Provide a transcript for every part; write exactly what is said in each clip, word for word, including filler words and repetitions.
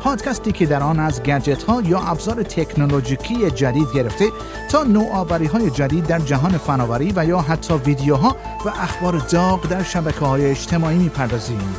پادکستی که در آن از گجت ها یا ابزار تکنولوژیکی جدید گرفته تا نوآوری های جدید در جهان فناوری و یا حتی ویدیوها و اخبار داغ در شبکه های اجتماعی میپردازیم.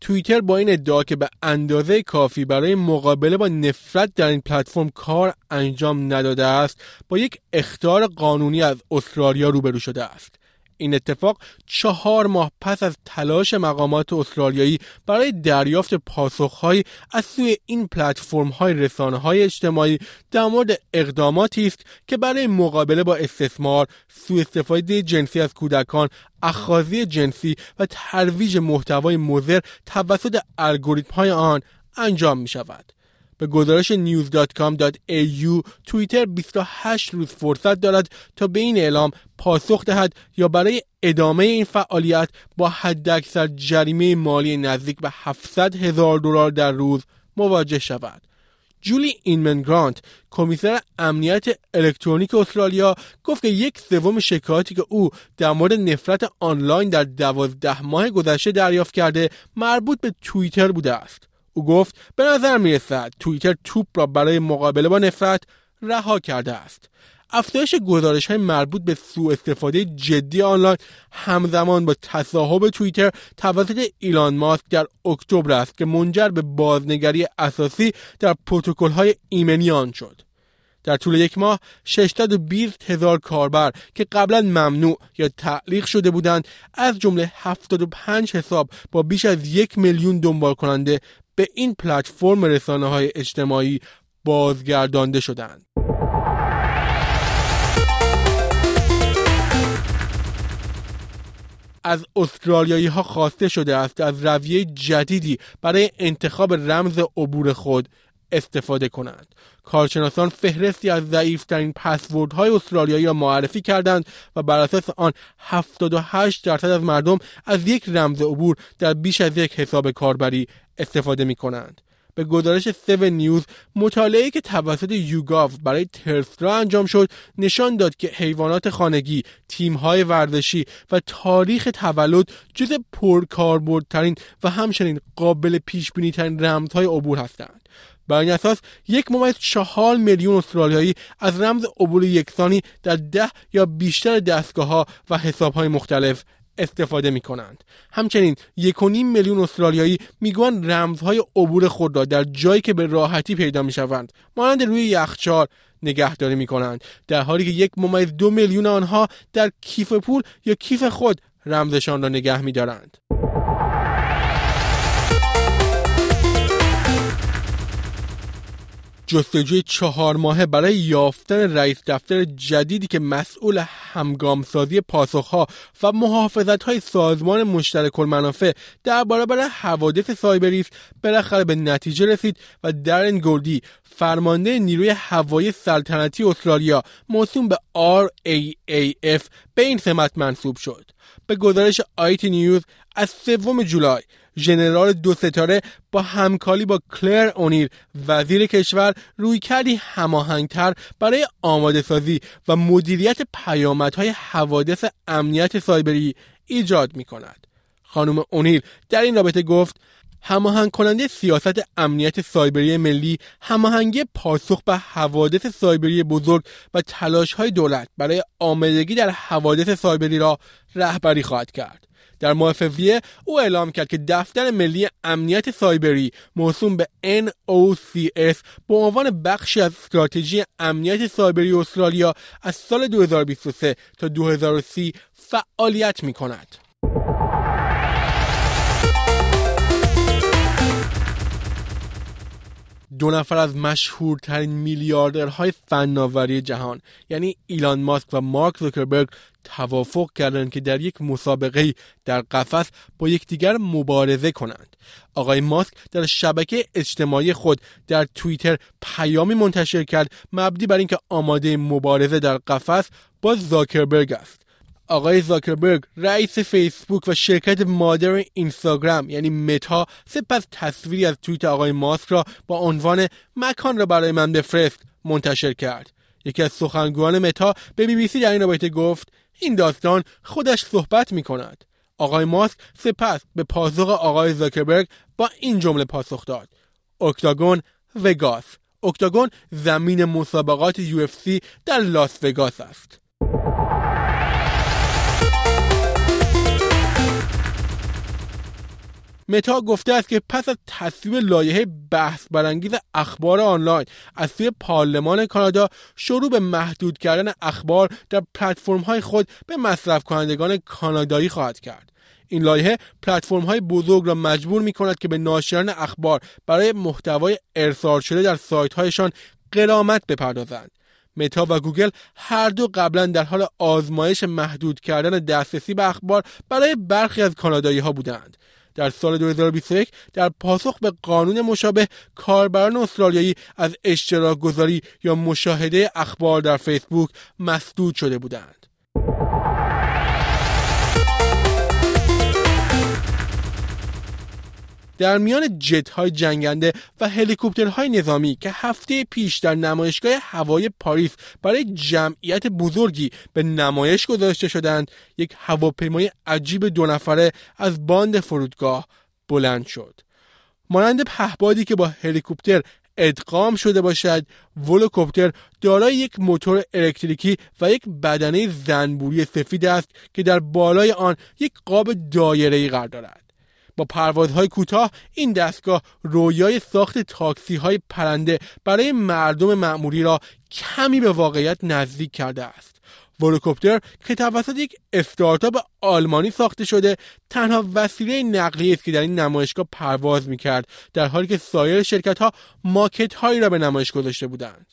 توییتر با این ادعا که به اندازه کافی برای مقابله با نفرت در این پلتفرم کار انجام نداده است، با یک اخطار قانونی از استرالیا روبرو شده است. این اتفاق چهار ماه پس از تلاش مقامات استرالیایی برای دریافت پاسخ‌های از سوی این پلتفرم‌های رسانه‌های اجتماعی در مورد اقداماتی است که برای مقابله با استثمار، سوءاستفاده جنسی از کودکان، اخاذی جنسی و ترویج محتوای مضر توسط الگوریتم‌های آن انجام می‌شود. به گزارش نیوز دات کام دات ای یو توییتر بیست و هشت روز فرصت دارد تا به این اعلام پاسخ دهد یا برای ادامه این فعالیت با حداکثر جریمه مالی نزدیک به هفتصد هزار دلار در روز مواجه شود. جولی اینمن گرانت، کمیسر امنیت الکترونیک استرالیا، گفت که یک سوم شکایاتی که او در مورد نفرت آنلاین در دوازده ماه گذشته دریافت کرده مربوط به توییتر بوده است. او گفت به نظر می رسد توییتر توپ را برای مقابله با نفرت رها کرده است. افزایش گزارش های مربوط به سوء استفاده جدی آنلاین همزمان با تصاحب توییتر توسط ایلان ماسک در اکتبر است که منجر به بازنگری اساسی در پروتکل های ایمنی آن شد. در طول یک ماه ششصد و بیست هزار کاربر که قبلا ممنوع یا تعلیق شده بودند، از جمله هفتاد و پنج حساب با بیش از یک میلیون دنبال کننده به این پلتفرم رسانه‌های اجتماعی بازگردانده شدند. از استرالیایی‌ها خواسته شده است از رویه جدیدی برای انتخاب رمز عبور خود استفاده کنند. کارشناسان فهرستی از ضعیف‌ترین پسوردهای استرالیایی را معرفی کردند و بر اساس آن هفتاد و هشت درصد از مردم از یک رمز عبور در بیش از یک حساب کاربری استفاده می کنند. به گزارش سون نیوز، مطالعه‌ای که توسط یوگاو برای ترسترا انجام شد نشان داد که حیوانات خانگی، تیم‌های ورزشی و تاریخ تولد جز پرکاربردترین و همچنین قابل پیش‌بینی‌ترین رمزهای عبور هستند. بر این اساس یک ممیز چهار میلیون استرالیایی از رمز عبور یکسانی در ده یا بیشتر دستگاه‌ها و حساب‌های مختلف استفاده می کنند. همچنین یک و نیم میلیون استرالیایی می گویند رمزهای عبور خود را در جایی که به راحتی پیدا می شوند، مانند روی یخچال، نگهداری می کنند، در حالی که یک ممیز دو میلیون آنها در کیف پول یا کیف خود رمزشان را نگه می دارند. جستجوی چهار ماهه برای یافتن رئیس دفتر جدیدی که مسئول همگامسازی پاسخها و محافظت‌های سازمان مشترک المنافع در برابر حوادث سایبری است، بالاخره به نتیجه رسید و درن گلدی، فرمانده نیروی هوایی سلطنتی استرالیا، موسوم به آر ای ای اف، به این سمت منصوب شد. به گزارش آیتی نیوز، از سوم جولای ژنرال دو ستاره با همکاری با کلر اونیر، وزیر کشور، رویکردی هماهنگتر برای آماده سازی و مدیریت پیامدهای حوادث امنیت سایبری ایجاد می کند. خانم اونیر در این رابطه گفت: هماهنگ کننده سیاست امنیت سایبری ملی، هماهنگی پاسخ به حوادث سایبری بزرگ و تلاش‌های دولت برای آمادگی در حوادث سایبری را رهبری خواهد کرد. در ماه فوریه او اعلام کرد که دفتر ملی امنیت سایبری موسوم به ان او سی اس به عنوان بخشی از استراتژی امنیت سایبری استرالیا از سال دو هزار و بیست و سه تا دو هزار و سی فعالیت می‌کند. دو نفر از مشهورترین میلیاردرهای فناوری جهان، یعنی ایلان ماسک و مارک زوکربرگ، توافق کردند که در یک مسابقه در قفس با یکدیگر مبارزه کنند. آقای ماسک در شبکه اجتماعی خود در توییتر پیامی منتشر کرد مبنی بر اینکه آماده مبارزه در قفس با زاکربرگ است. آقای زاکربرگ رئیس فیسبوک و شرکت مادر اینستاگرام یعنی متا سپس تصویری از توییت آقای ماسک را با عنوان مکان را برای من بفرست منتشر کرد. یکی از سخنگوان متا به بی بی سی در این رابطه گفت این داستان خودش صحبت می کند. آقای ماسک سپس به پاسخ آقای زاکربرگ با این جمله پاسخ داد: اکتاگون وگاس. اکتاگون زمین مسابقات یو اف سی در لاس وگاس است. متا گفته است که پس از تصویب لایحه بحث برانگیز اخبار آنلاین از سوی پارلمان کانادا شروع به محدود کردن اخبار در پلتفرم‌های خود به مصرف کنندگان کانادایی خواهد کرد. این لایحه پلتفرم‌های بزرگ را مجبور می‌کند که به ناشران اخبار برای محتوای ارسال شده در سایت‌هایشان غرامت بپردازند. متا و گوگل هر دو قبلا در حال آزمایش محدود کردن دسترسی به اخبار برای برخی از کانادایی‌ها بودند. در سال دو هزار و بیست و یک در پاسخ به قانون مشابه کاربران استرالیایی از اشتراک گذاری یا مشاهده اخبار در فیسبوک مسدود شده بودند. در میان جت‌های جنگنده و هلیکوپترهای نظامی که هفته پیش در نمایشگاه هوایی پاریس برای جمعیت بزرگی به نمایش گذاشته شدند، یک هواپیمای عجیب دو نفره از باند فرودگاه بلند شد. مانند پهپادی که با هلیکوپتر ادغام شده باشد، ولوکوپتر دارای یک موتور الکتریکی و یک بدنه زنبوری سفید است که در بالای آن یک قاب دایره‌ای قرار دارد. با پروازهای کوتاه این دستگاه رویای ساخت تاکسی‌های پرنده برای مردم معمولی را کمی به واقعیت نزدیک کرده است. ولوکوپتر که توسط یک استارتاپ آلمانی ساخته شده تنها وسیله نقلیه است که در این نمایشگاه پرواز می‌کرد، در حالی که سایر شرکت‌ها ماکت‌هایی را به نمایش گذاشته بودند.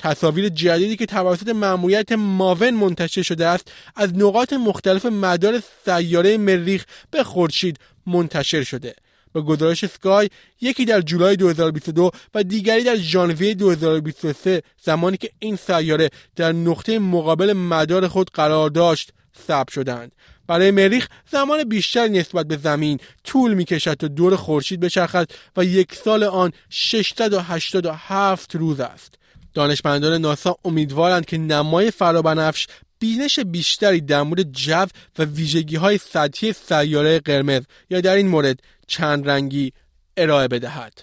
تصاویر جدیدی که توسط مأموریت ماون منتشر شده است از نقاط مختلف مدار سیاره مریخ به خورشید منتشر شده. با گزارش اسکای، یکی در جولای دو هزار و بیست و دو و دیگری در ژانویه دو هزار و بیست و سه زمانی که این سیاره در نقطه مقابل مدار خود قرار داشت ثبت شدند. برای مریخ زمان بیشتر نسبت به زمین طول می‌کشد تا دور خورشید بچرخد و یک سال آن ششصد و هشتاد و هفت روز است. دانشمندان ناسا امیدوارند که نمای فرابنفش بینش بیشتری در مورد جو و ویژگی‌های سطحی سیاره قرمز یا در این مورد چند رنگی ارائه بدهد.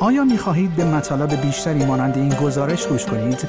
آیا می‌خواهید به مطالب بیشتری مانند این گزارش گوش کنید؟